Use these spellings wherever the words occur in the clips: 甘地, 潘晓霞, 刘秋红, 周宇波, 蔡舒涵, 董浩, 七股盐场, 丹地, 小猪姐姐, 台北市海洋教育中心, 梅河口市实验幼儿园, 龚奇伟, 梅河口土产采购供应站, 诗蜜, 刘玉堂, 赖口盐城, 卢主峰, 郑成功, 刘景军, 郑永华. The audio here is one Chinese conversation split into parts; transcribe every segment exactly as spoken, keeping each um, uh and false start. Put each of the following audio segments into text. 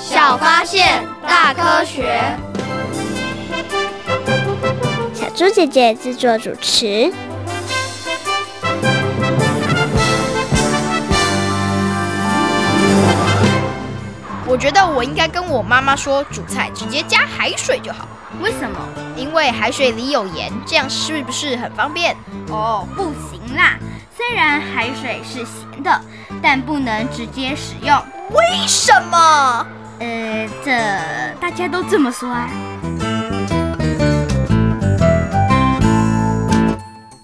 小发现，大科学。小猪姐姐制作主持。我觉得我应该跟我妈妈说，煮菜直接加海水就好。为什么？因为海水里有盐，这样是不是很方便？哦，不行啦！虽然海水是咸的，但不能直接使用。为什么？呃，这大家都这么说啊。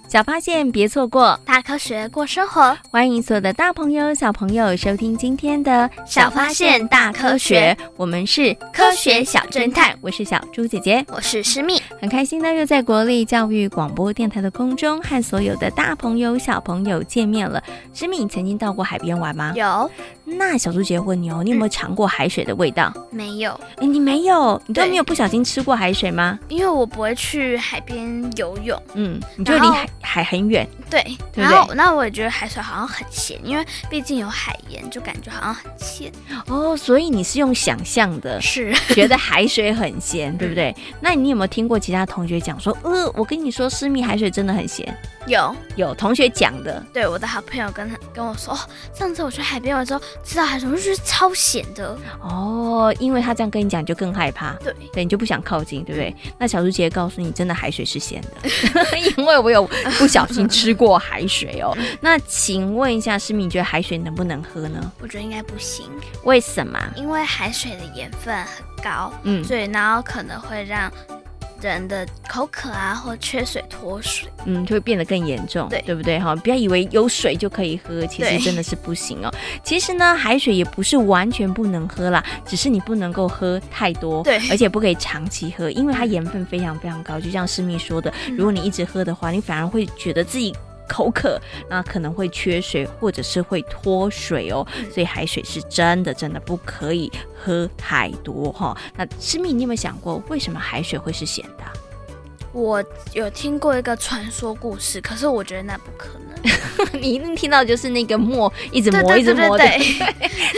小发现别错过，大科学过生活，欢迎所有的大朋友小朋友收听今天的小发现大科学，我们是科学小侦探，我是小猪姐姐，我是诗蜜，很开心呢又在国立教育广播电台的空中和所有的大朋友小朋友见面了。诗蜜，你曾经到过海边玩吗？有。那小猪姐姐问你哦，你有没有尝过海水的味道？嗯、没有。你没有？你都没有不小心吃过海水吗？因为我不会去海边游泳，嗯，你就离海海很远，对，对然后那我也觉得海水好像很咸，因为毕竟有海盐，就感觉好像很咸哦。所以你是用想象的，是觉得海水很咸，对不对？那你有没有听过其他同学讲说，呃，我跟你说，私密海水真的很咸？有有同学讲的，对，我的好朋友跟跟我说，哦，上次我去海边玩的时候，吃到海水我就觉得超咸的哦，因为他这样跟你讲，你就更害怕，对，对你就不想靠近，对不对？那小猪姐姐告诉你，真的海水是咸的，因为我有。不小心吃过海水哦。那请问一下诗敏，你觉得海水能不能喝呢？我觉得应该不行。为什么？因为海水的盐分很高，嗯，所以然后可能会让人的口渴啊或缺水脱水，嗯，就会变得更严重， 对, 对不对、哦、不要以为有水就可以喝，其实真的是不行哦。其实呢海水也不是完全不能喝啦，只是你不能够喝太多，对，而且不可以长期喝，因为它盐分非常非常高，就像诗蜜说的，如果你一直喝的话、嗯、你反而会觉得自己口渴，那可能会缺水或者是会脱水哦，所以海水是真的真的不可以喝太多哈、哦。那诗蜜，你有没有想过为什么海水会是咸的？我有听过一个传说故事，可是我觉得那不可能。你一定听到就是那个磨一直磨一直磨的，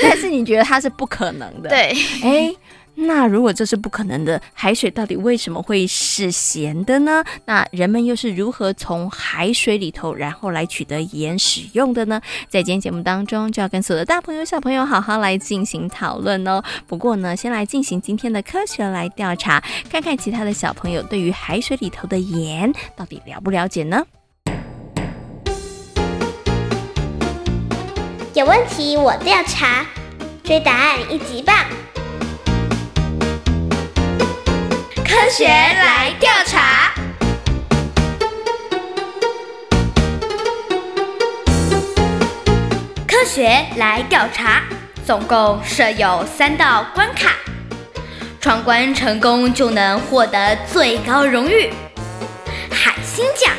但是你觉得它是不可能的。对，哎。那如果这是不可能的，海水到底为什么会是咸的呢？那人们又是如何从海水里头然后来取得盐使用的呢？在今天节目当中就要跟所有的大朋友小朋友好好来进行讨论哦。不过呢先来进行今天的科学来调查，看看其他的小朋友对于海水里头的盐到底了不了解呢？有问题我调查，追答案一级棒，科学来调查。科学来调查总共设有三道关卡，闯关成功就能获得最高荣誉海星奖，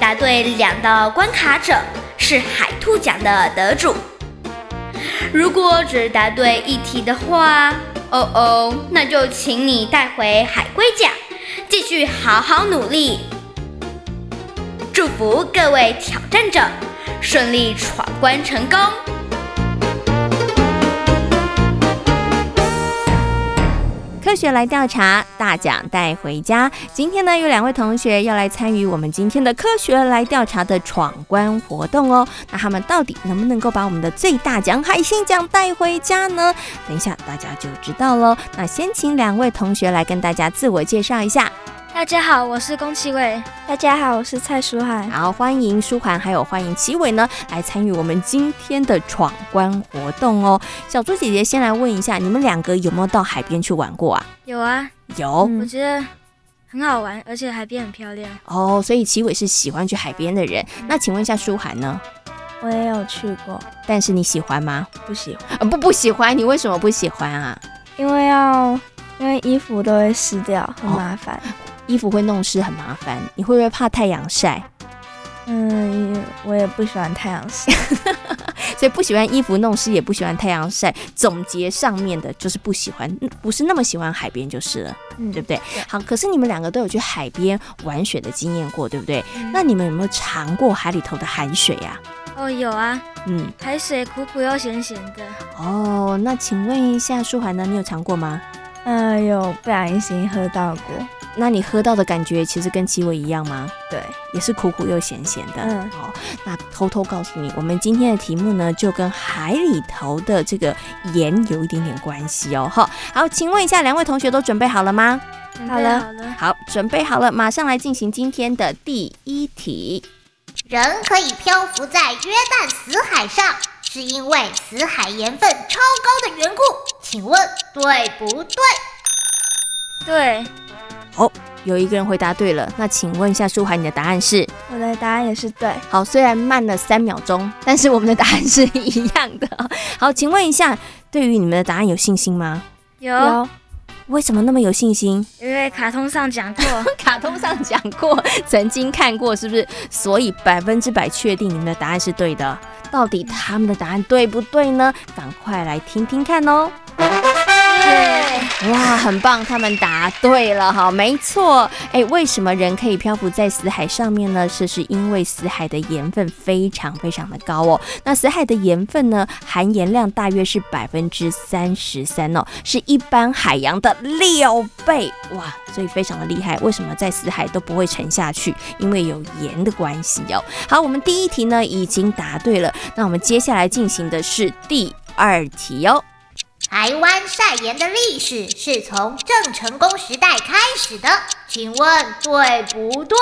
答对两道关卡者是海兔奖的得主，如果只答对一题的话，哦哦，那就请你带回海龟奖，继续好好努力。祝福各位挑战者顺利闯关成功。科学来调查，大奖带回家。今天呢，有两位同学要来参与我们今天的科学来调查的闯关活动哦。那他们到底能不能够把我们的最大奖海星奖带回家呢？等一下大家就知道喽。那先请两位同学来跟大家自我介绍一下。大家好，我是龚奇伟。大家好，我是蔡舒涵。好，欢迎舒涵，还有欢迎奇伟呢，来参与我们今天的闯关活动哦。小猪姐姐先来问一下，你们两个有没有到海边去玩过啊？有啊，有。嗯、我觉得很好玩，而且海边很漂亮。哦，所以奇伟是喜欢去海边的人。嗯、那请问一下舒涵呢？我也有去过，但是你喜欢吗？不喜欢。啊、不不喜欢，你为什么不喜欢啊？因为要因为衣服都会湿掉，很麻烦、哦。衣服会弄湿，很麻烦。你会不会怕太阳晒？嗯，我也不喜欢太阳晒，所以不喜欢衣服弄湿，也不喜欢太阳晒。总结上面的就是不喜欢，不是那么喜欢海边就是了，嗯、对不对？对好，可是你们两个都有去海边玩水的经验过，对不对？嗯、那你们有没有尝过海里头的海水啊？哦，有啊，嗯，海水苦苦又咸咸的。哦，那请问一下舒涵呢，你有尝过吗？嗯、呃，有，不小心喝到过。那你喝到的感觉其实跟奇伟一样吗？对，也是苦苦又咸咸的。嗯，好，那偷偷告诉你，我们今天的题目呢，就跟海里头的这个盐有一点点关系哦。好，好，请问一下，两位同学都准备好了吗？好了，好了，好，准备好了，马上来进行今天的第一题。人可以漂浮在约旦死海上，是因为死海盐分超高的缘故，请问对不对？对。哦，有一个人回答对了，那请问一下舒涵，你的答案是？我的答案也是对。好，虽然慢了三秒钟，但是我们的答案是一样的。好，请问一下，对于你们的答案有信心吗？有。有，为什么那么有信心？因为卡通上讲过，卡通上讲过，曾经看过，是不是？所以百分之百确定你们的答案是对的。到底他们的答案对不对呢？赶快来听听看哦。哇，很棒，他们答对了哈，没错。哎，为什么人可以漂浮在死海上面呢？这是因为死海的盐分非常非常的高哦。那死海的盐分呢，含盐量大约是百分之三十三哦，是一般海洋的六倍哇，所以非常的厉害。为什么在死海都不会沉下去？因为有盐的关系哦。好，我们第一题呢已经答对了，那我们接下来进行的是第二题哦。台湾晒盐的历史是从郑成功时代开始的，请问对不对？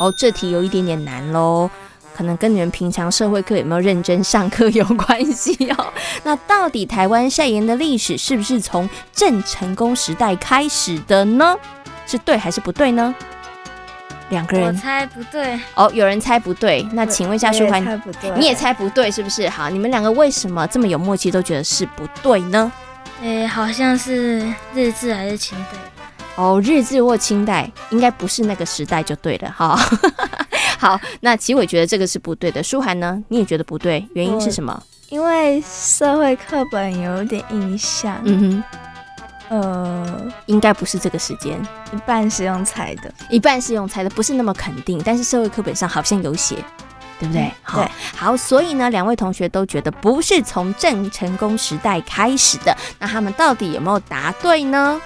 哦，这题有一点点难咯，可能跟你们平常社会课有没有认真上课有关系哦。那到底台湾晒盐的历史是不是从郑成功时代开始的呢？是对还是不对呢？两个人，我猜不对。哦，有人猜不对。那请问一下舒涵，你也猜不对是不是？好，你们两个为什么这么有默契都觉得是不对呢？诶，好像是日治还是清代。哦，日治或清代应该不是那个时代就对了哈。好，那其实我觉得这个是不对的。舒涵呢，你也觉得不对，原因是什么？因为社会课本有点印象。嗯哼。呃，应该不是这个时间，一半是用猜的，一半是用猜的，不是那么肯定，但是社会课本上好像有写，对不对？嗯、好对，好，所以呢，两位同学都觉得不是从郑成功时代开始的，那他们到底有没有答对呢？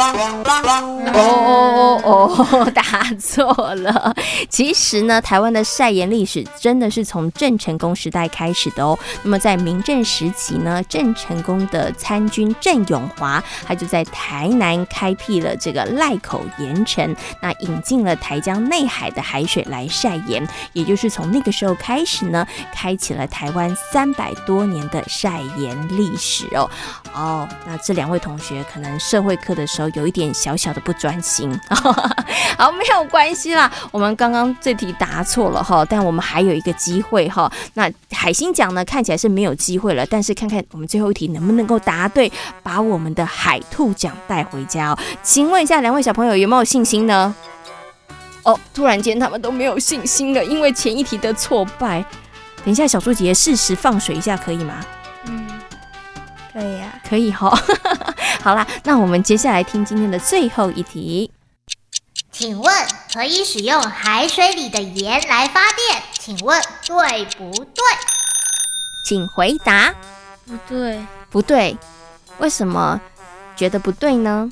哦哦哦，答错了。其实呢，台湾的晒盐历史真的是从郑成功时代开始的哦。那么在明郑时期呢，郑成功的参军郑永华，他就在台南开辟了这个赖口盐城，那引进了台江内海的海水来晒盐，也就是从那个时候开始呢，开启了台湾三百多年的晒盐历史哦。哦，那这两位同学可能社会课的时候有一点小小的不专心，好，没有关系啦，我们刚刚这题答错了哈，但我们还有一个机会哈。那海星奖呢，看起来是没有机会了，但是看看我们最后一题能不能够答对，把我们的海兔奖带回家哦。请问一下，两位小朋友有没有信心呢？哦，突然间他们都没有信心了，因为前一题的挫败。等一下，小猪姐姐适时放水一下，可以吗？嗯，可以啊，可以哈。好啦，那我们接下来听今天的最后一题。请问可以使用海水里的盐来发电，请问对不对？请回答。不对，不对，为什么觉得不对呢？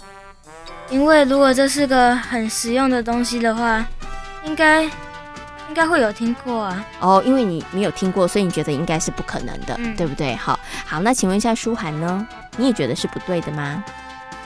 因为如果这是个很实用的东西的话，应该应该会有听过啊。哦，因为你没有听过，所以你觉得应该是不可能的，嗯、对不对？好，好，那请问一下舒涵呢？你也觉得是不对的吗？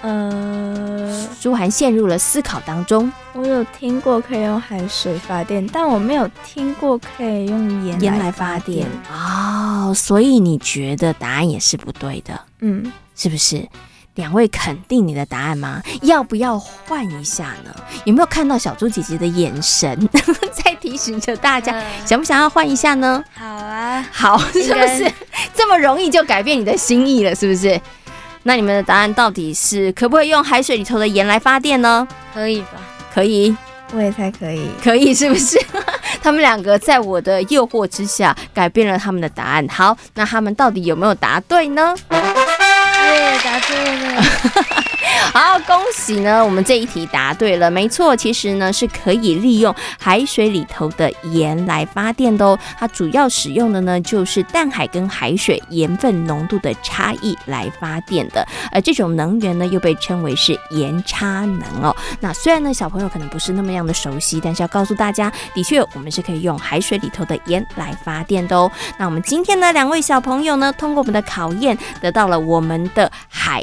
呃，舒涵陷入了思考当中。我有听过可以用海水发电，但我没有听过可以用盐盐来发电。哦，所以你觉得答案也是不对的，嗯，是不是？两位肯定你的答案吗？要不要换一下呢？有没有看到小猪姐姐的眼神在提醒着大家，想不想要换一下呢？好啊，好，是不是这么容易就改变你的心意了？是不是？那你们的答案到底是可不可以用海水里头的盐来发电呢？可以吧？可以，我也猜可以。可以是不是？他们两个在我的诱惑之下改变了他们的答案。好，那他们到底有没有答对呢？对，答对了。好，恭喜呢，我们这一题答对了。没错，其实呢是可以利用海水里头的盐来发电的哦。它主要使用的呢就是淡海跟海水盐分浓度的差异来发电的。而这种能源呢又被称为是盐差能哦。那虽然呢小朋友可能不是那么样的熟悉，但是要告诉大家，的确我们是可以用海水里头的盐来发电的哦。那我们今天呢，两位小朋友呢通过我们的考验，得到了我们的海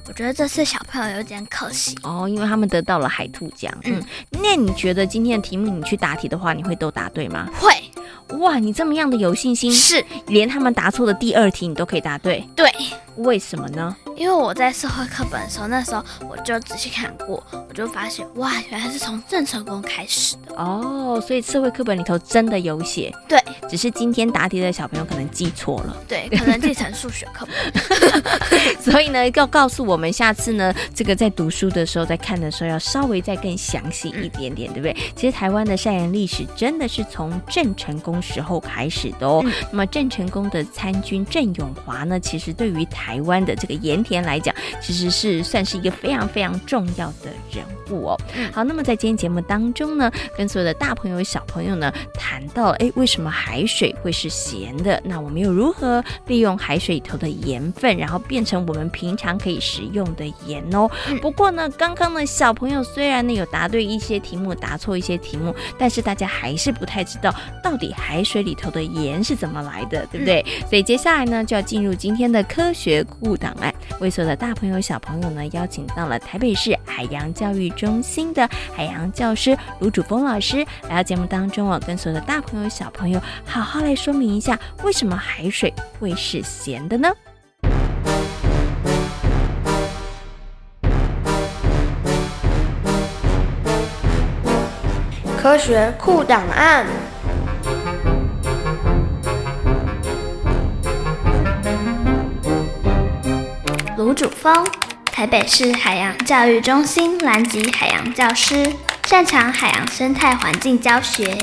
我觉得这次小朋友有点可惜哦，因为他们得到了海兔奖。嗯，那你觉得今天的题目你去答题的话，你会都答对吗？会。哇，你这么样的有信心，是连他们答错的第二题你都可以答对？对。为什么呢？因为我在社会课本的时候，那时候我就仔细看过，我就发现哇，原来是从郑成功开始的哦，所以社会课本里头真的有写。对，只是今天答题的小朋友可能记错了，对，可能记成数学课本。所以呢，要告诉我们下次呢，这个在读书的时候，在看的时候要稍微再更详细一点点，嗯、对不对？其实台湾的晒盐历史真的是从郑成功时候开始的哦。嗯、那么郑成功的参军郑永华呢，其实对于台台湾的这个盐田来讲，其实是算是一个非常非常重要的人物哦。好，那么在今天节目当中呢，跟所有的大朋友小朋友呢谈到，哎，为什么海水会是咸的？那我们又如何利用海水里头的盐分，然后变成我们平常可以食用的盐哦？不过呢，刚刚呢小朋友虽然呢有答对一些题目，答错一些题目，但是大家还是不太知道到底海水里头的盐是怎么来的，对不对？嗯、所以接下来呢就要进入今天的科学故档案，为所有的大朋友小朋友呢邀请到了台北市海洋教育中心的海洋教师卢主峰老师来到节目当中哦，跟所有的大朋友小朋友好好来说明一下为什么海水会是咸的呢？科学酷档案。卢主峰，台北市海洋教育中心蓝级海洋教师，擅长海洋生态环境教学。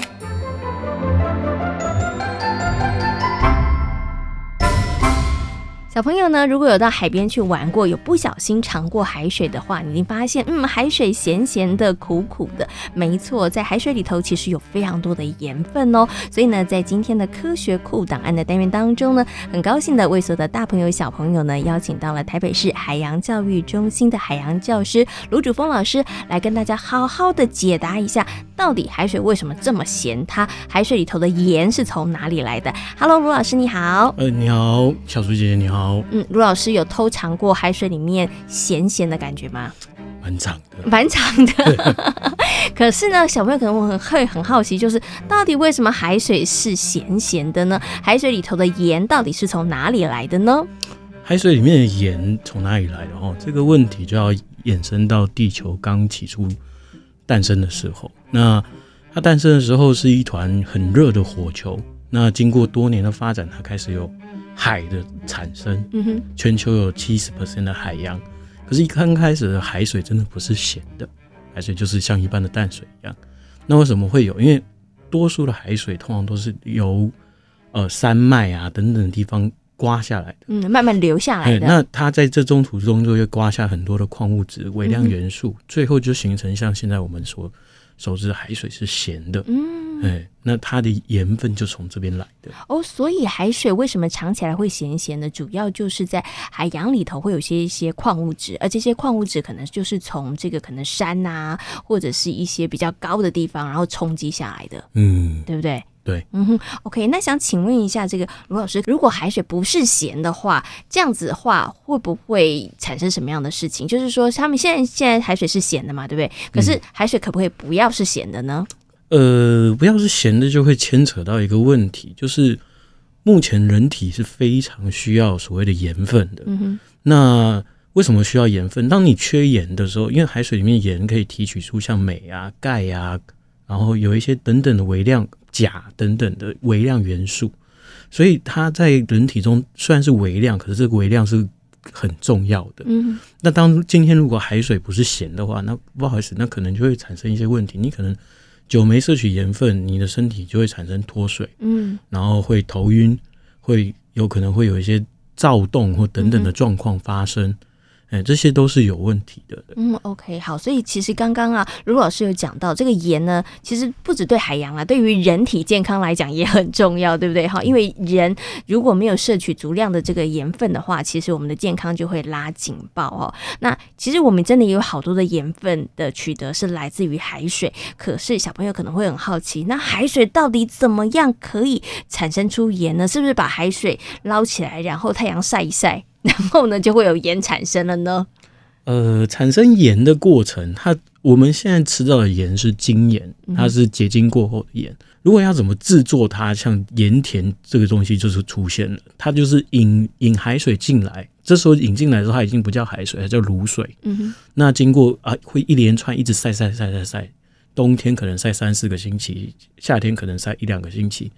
小朋友呢，如果有到海边去玩过，有不小心尝过海水的话，你一定发现，嗯，海水咸咸的、苦苦的。没错，在海水里头其实有非常多的盐分哦。所以呢，在今天的科学酷档案的单元当中呢，很高兴的为所有的大朋友、小朋友呢，邀请到了台北市海洋教育中心的海洋教师卢主峰老师来跟大家好好的解答一下，到底海水为什么这么咸？它海水里头的盐是从哪里来的 ？Hello， 卢老师你好。呃，你好，小苏姐姐你好。嗯，卢老师有偷尝过海水里面咸咸的感觉吗？蛮长的，蛮长的。可是呢，小朋友可能会很好奇，就是到底为什么海水是咸咸的呢？海水里头的盐到底是从哪里来的呢？海水里面的盐从哪里来的？哦，这个问题就要衍生到地球刚起初诞生的时候。那它诞生的时候是一团很热的火球。那经过多年的发展，它开始有海的产生，嗯、全球有 百分之七十 的海洋。可是一刚开始的海水真的不是咸的，海水就是像一般的淡水一样。那为什么会有？因为多数的海水通常都是由呃山脉啊等等的地方刮下来的，嗯，慢慢流下来的。那它在这中途中就会刮下很多的矿物质、微量元素，嗯、最后就形成像现在我们所熟知的海水是咸的。嗯，哎，那它的盐分就从这边来的哦。所以海水为什么尝起来会咸咸的，主要就是在海洋里头会有些一些矿物质，而这些矿物质可能就是从这个可能山啊，或者是一些比较高的地方，然后冲击下来的，嗯，对不对？对，嗯哼 ，OK， 那想请问一下，这个卢老师，如果海水不是咸的话，这样子的话会不会产生什么样的事情？就是说，他们现在现在海水是咸的嘛，对不对？可是海水可不可以不要是咸的呢？嗯、呃，不要是咸的就会牵扯到一个问题，就是目前人体是非常需要所谓的盐分的。嗯哼，那为什么需要盐分？当你缺盐的时候，因为海水里面盐可以提取出像镁啊、钙啊，然后有一些等等的微量。钾等等的微量元素，所以它在人体中虽然是微量，可是这个微量是很重要的。嗯，那当今天如果海水不是咸的话，那不好意思，那可能就会产生一些问题。你可能久没摄取盐分，你的身体就会产生脱水，嗯，然后会头晕，会有可能会有一些躁动或等等的状况发生。嗯哎、欸，这些都是有问题的。嗯 ，OK， 好，所以其实刚刚啊，卢老师有讲到这个盐呢，其实不只对海洋啊，对于人体健康来讲也很重要，对不对？哈，因为人如果没有摄取足量的这个盐分的话，其实我们的健康就会拉警报哦。那其实我们真的也有好多的盐分的取得是来自于海水，可是小朋友可能会很好奇，那海水到底怎么样可以产生出盐呢？是不是把海水捞起来，然后太阳晒一晒？然后呢，就会有盐产生了呢。呃，产生盐的过程，它我们现在吃到的盐是精盐，它是结晶过后的盐。嗯、如果要怎么制作它，像盐田这个东西就是出现了，它就是引引海水进来。这时候引进来的时候，它已经不叫海水，它叫卤水。嗯哼。那经过啊，会一连串一直晒晒晒晒晒，冬天可能晒三四个星期，夏天可能晒一两个星期。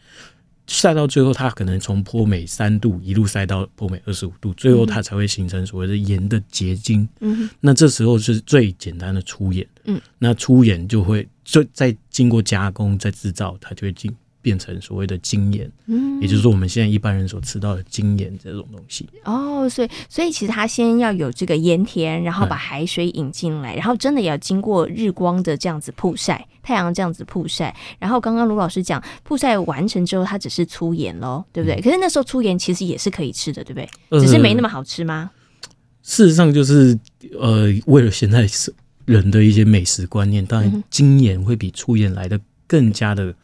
晒到最后，它可能从波美三度一路晒到波美二十五度，最后它才会形成所谓的盐的结晶。嗯，那这时候是最简单的粗盐。嗯，那粗盐就会就再经过加工、再制造，它就会进变成所谓的精盐。嗯，也就是说我们现在一般人所吃到的精盐这种东西。哦，所以所以其实它先要有这个盐田，然后把海水引进来，嗯、然后真的也要经过日光的这样子曝晒。太阳这样子曝晒，然后刚刚卢老师讲曝晒完成之后它只是粗盐咯，对不对？可是那时候粗盐其实也是可以吃的，对不对？呃、只是没那么好吃吗？事实上就是呃，为了现在人的一些美食观念，当然精盐会比粗盐来的更加的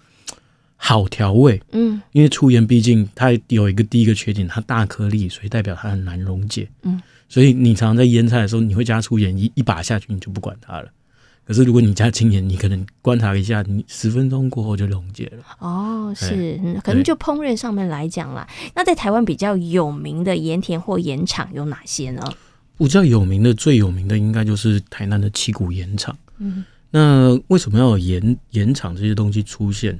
好调味。嗯，因为粗盐毕竟它有一个第一个缺点，它大颗粒，所以代表它很难溶解。嗯，所以你常常在腌菜的时候，你会加粗盐，一一把下去你就不管它了。可是如果你加精盐，你可能观察一下，你十分钟过后就溶解了。哦，是，嗯、可能就烹饪上面来讲啦。那在台湾比较有名的盐田或盐场有哪些呢？比较有名的、最有名的应该就是台南的七股盐场。嗯，那为什么要有盐盐场这些东西出现？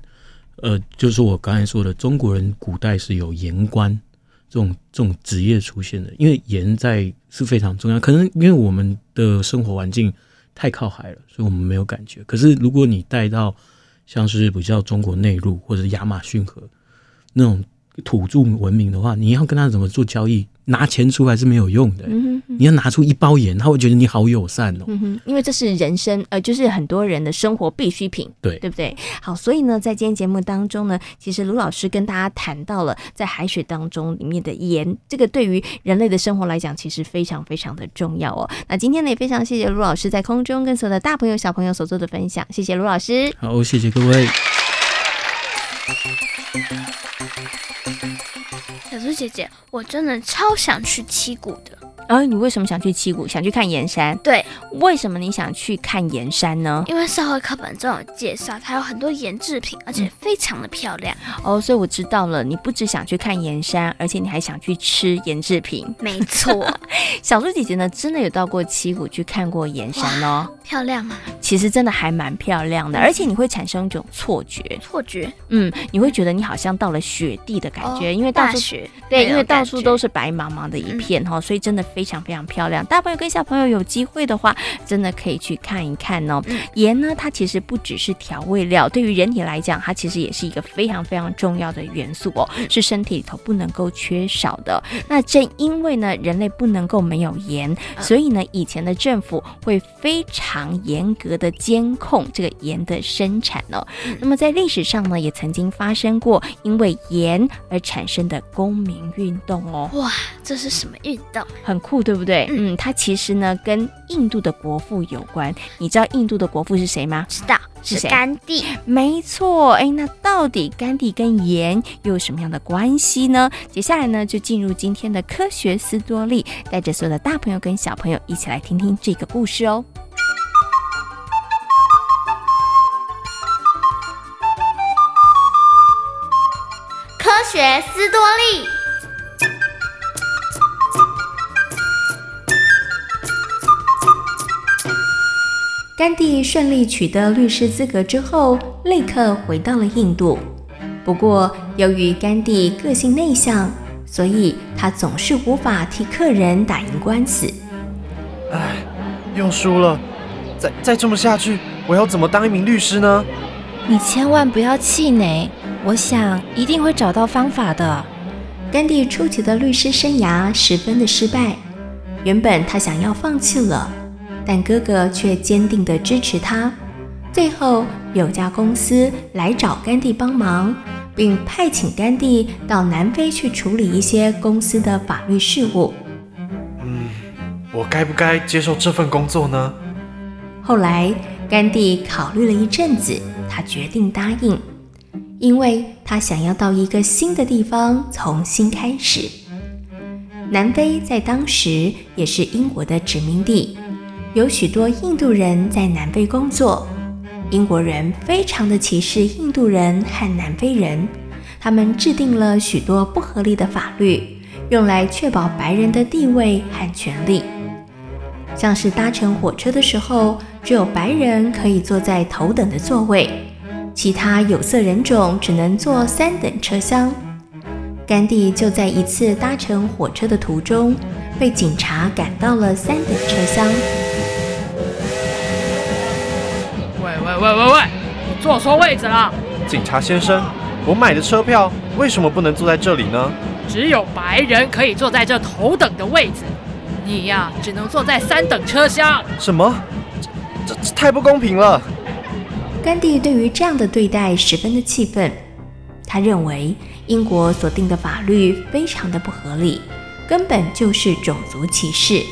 呃，就是我刚才说的，中国人古代是有盐官这种这种职业出现的，因为盐在是非常重要。可能因为我们的生活环境太靠海了，所以我们没有感觉。可是如果你带到像是比较中国内陆或者是亚马逊河那种土著文明的话，你要跟他怎么做交易，拿钱出来是没有用的。欸，嗯嗯、你要拿出一包盐，他会觉得你好友善哦。嗯、因为这是人生呃，就是很多人的生活必需品，对对不对？好，所以呢，在今天节目当中呢，其实卢老师跟大家谈到了在海水当中里面的盐，这个对于人类的生活来讲，其实非常非常的重要哦。那今天呢，也非常谢谢卢老师在空中跟所有的大朋友小朋友所做的分享，谢谢卢老师。好，谢谢各位。小猪姐姐，我真的超想去七股的。啊，你为什么想去七股？想去看盐山？对。为什么你想去看盐山呢？因为社会课本中有介绍，它有很多盐制品，而且非常的漂亮。嗯、哦，所以我知道了，你不只想去看盐山，而且你还想去吃盐制品。没错。小猪姐姐呢，真的有到过七股去看过盐山哦。漂亮啊！其实真的还蛮漂亮的，而且你会产生一种错觉。错觉？嗯，你会觉得你好像到了雪地的感觉，哦、因为到处对，因为到处都是白茫茫的一片哈，嗯、所以真的非常非常漂亮。大朋友跟小朋友有机会的话，真的可以去看一看哦。嗯、盐呢，它其实不只是调味料，对于人体来讲，它其实也是一个非常非常重要的元素哦，是身体里头不能够缺少的。那正因为呢，人类不能够没有盐，所以呢，以前的政府会非常严格的监控这个盐的生产哦。那么在历史上呢，也曾经发生过因为盐而产生的公民运动哦。哇，这是什么运动？很酷，对不对？嗯，它其实呢跟印度的国父有关。你知道印度的国父是谁吗？知道，是甘地，没错。哎，那到底甘地跟盐又有什么样的关系呢？接下来呢，就进入今天的科学斯多利，带着所有的大朋友跟小朋友一起来听听这个故事哦。科学斯多利。甘地顺利取得律师资格之后，立刻回到了印度。不过，由于甘地个性内向，所以他总是无法替客人打赢官司。唉，又输了。再再这么下去，我要怎么当一名律师呢？你千万不要气馁，我想一定会找到方法的。甘地初期的律师生涯十分的失败，原本他想要放弃了。但哥哥却坚定地支持他。最后，有家公司来找甘地帮忙，并派遣甘地到南非去处理一些公司的法律事务。嗯，我该不该接受这份工作呢？后来，甘地考虑了一阵子，他决定答应，因为他想要到一个新的地方从新开始。南非在当时也是英国的殖民地。有许多印度人在南非工作，英国人非常的歧视印度人和南非人，他们制定了许多不合理的法律，用来确保白人的地位和权利。像是搭乘火车的时候，只有白人可以坐在头等的座位，其他有色人种只能坐三等车厢。甘地就在一次搭乘火车的途中，被警察赶到了三等车厢。喂喂喂，你坐错位置了！警察先生，我买的车票为什么不能坐在这里呢？只有白人可以坐在这头等的位置，你呀、啊，只能坐在三等车厢。什么？这 这, 这太不公平了！甘地对于这样的对待十分的气愤，他认为英国所定的法律非常的不合理，根本就是种族歧视。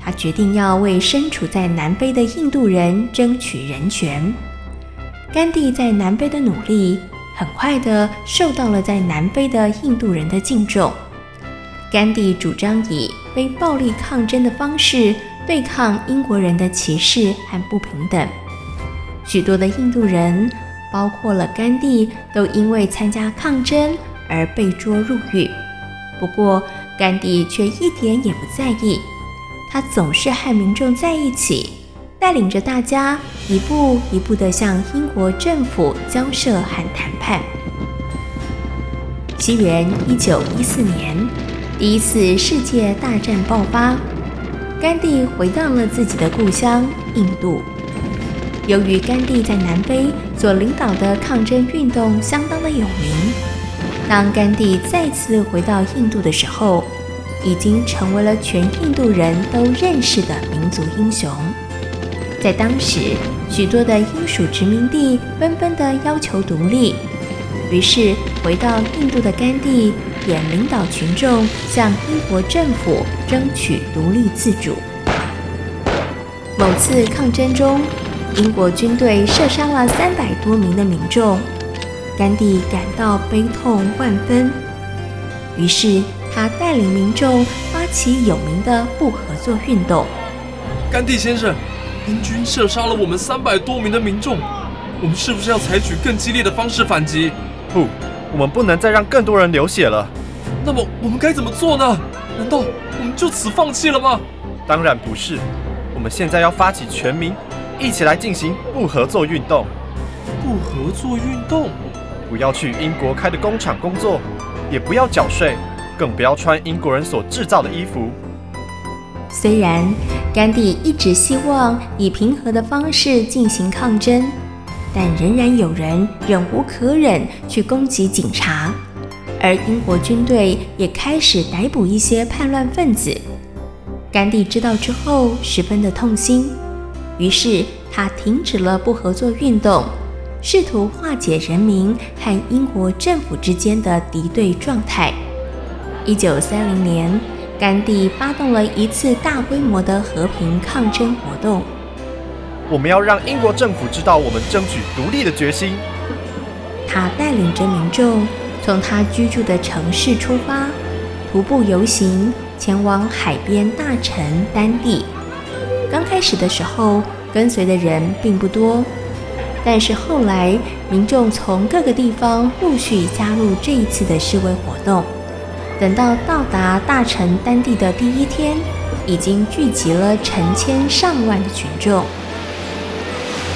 他决定要为身处在南非的印度人争取人权。甘地在南非的努力，很快地受到了在南非的印度人的敬重。甘地主张以非暴力抗争的方式对抗英国人的歧视和不平等。许多的印度人，包括了甘地，都因为参加抗争而被捉入狱。不过，甘地却一点也不在意。他总是和民众在一起，带领着大家一步一步地向英国政府交涉和谈判。西元一九一四年，第一次世界大战爆发，甘地回到了自己的故乡印度。由于甘地在南非所领导的抗争运动相当的有名，当甘地再次回到印度的时候，已经成为了全印度人都认识的民族英雄。在当时，许多的英属殖民地纷纷地要求独立，于是回到印度的甘地也领导群众向英国政府争取独立自主。某次抗争中，英国军队射杀了三百多名的民众，甘地感到悲痛万分，于是他带领民众发起有名的不合作运动。甘地先生，英军射杀了我们三百多名的民众，我们是不是要采取更激烈的方式反击？不，我们不能再让更多人流血了。那么我们该怎么做呢？难道我们就此放弃了吗？当然不是，我们现在要发起全民一起来进行不合作运动。不合作运动？不要去英国开的工厂工作，也不要缴税，更不要穿英国人所制造的衣服。虽然甘地一直希望以平和的方式进行抗争，但仍然有人忍无可忍去攻击警察，而英国军队也开始逮捕一些叛乱分子。甘地知道之后十分的痛心，于是他停止了不合作运动，试图化解人民和英国政府之间的敌对状态。一九三零年，甘地发动了一次大规模的和平抗争活动。我们要让英国政府知道我们争取独立的决心。他带领着民众从他居住的城市出发，徒步游行前往海边大城丹地。刚开始的时候，跟随的人并不多，但是后来民众从各个地方陆续加入这一次的示威活动。等到到达大城丹地的第一天，已经聚集了成千上万的群众。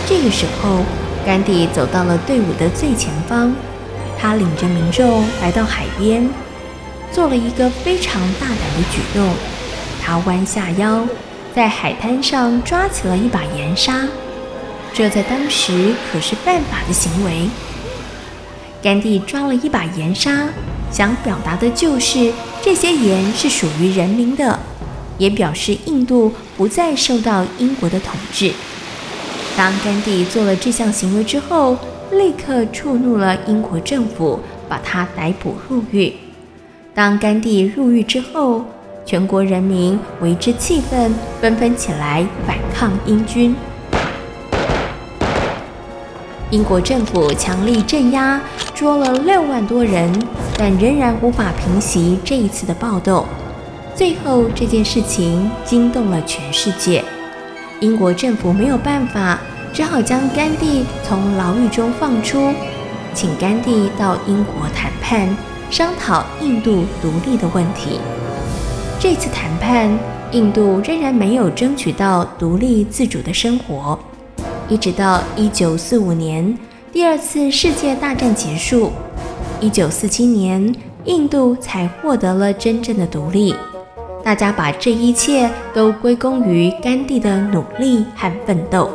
这个时候，甘地走到了队伍的最前方，他领着民众来到海边，做了一个非常大胆的举动，他弯下腰，在海滩上抓起了一把盐沙，这在当时可是犯法的行为。甘地抓了一把盐沙，想表达的就是这些盐是属于人民的，也表示印度不再受到英国的统治。当甘地做了这项行为之后，立刻触怒了英国政府，把他逮捕入狱。当甘地入狱之后，全国人民为之气愤，纷纷起来反抗英军。英国政府强力镇压，捉了六万多人，但仍然无法平息这一次的暴动。最后，这件事情惊动了全世界。英国政府没有办法，只好将甘地从牢狱中放出，请甘地到英国谈判，商讨印度独立的问题。这次谈判，印度仍然没有争取到独立自主的生活。一直到一九四五年，第二次世界大战结束，一九四七年，印度才获得了真正的独立。大家把这一切都归功于甘地的努力和奋斗。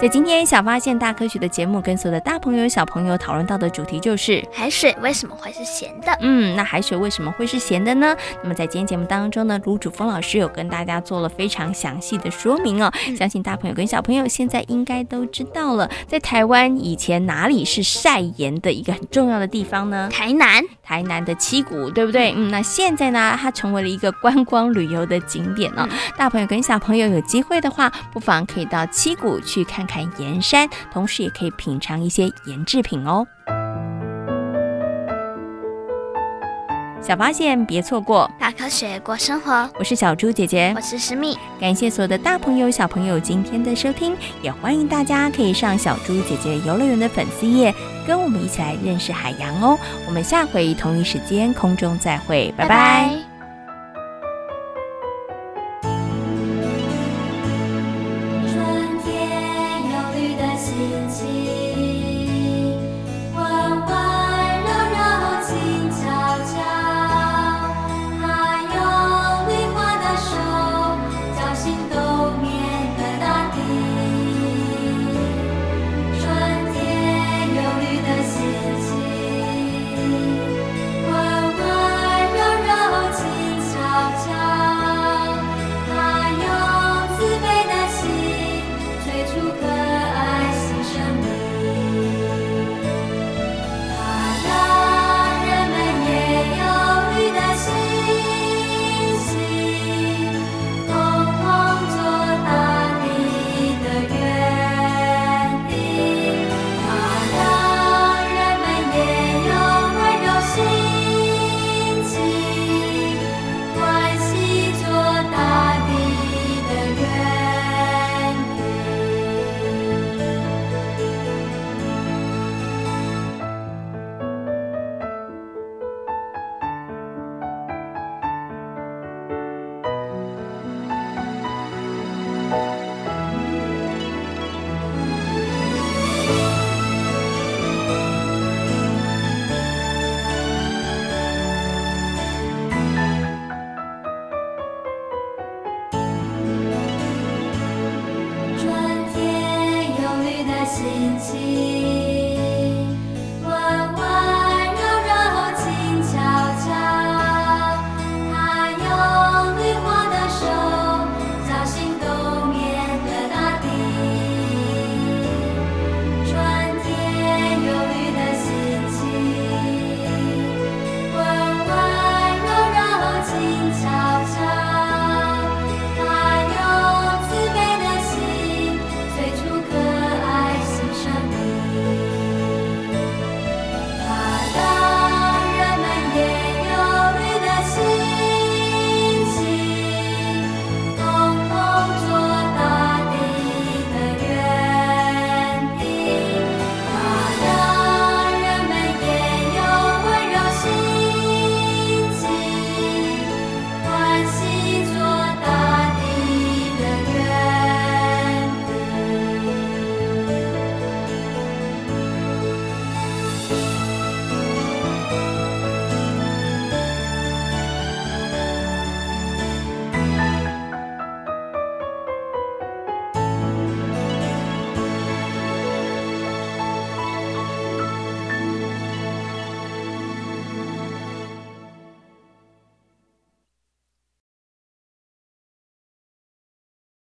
在今天小发现大科学的节目，跟所有的大朋友小朋友讨论到的主题就是海水为什么会是咸的。嗯，那海水为什么会是咸的呢？那么在今天节目当中呢，卢主峰老师有跟大家做了非常详细的说明哦、嗯、相信大朋友跟小朋友现在应该都知道了。在台湾以前哪里是晒盐的一个很重要的地方呢？台南，台南的七股，对不对？嗯，那现在呢，它成为了一个观光旅游的景点哦、嗯、大朋友跟小朋友有机会的话，不妨可以到七股去看看盐山，同时也可以品尝一些盐制品哦。小发现别错过，大科学过生活，我是小猪姐姐，我是史密。感谢所有的大朋友小朋友今天的收听，也欢迎大家可以上小猪姐姐游乐园的粉丝页，跟我们一起来认识海洋哦。我们下回同一时间空中再会，拜拜。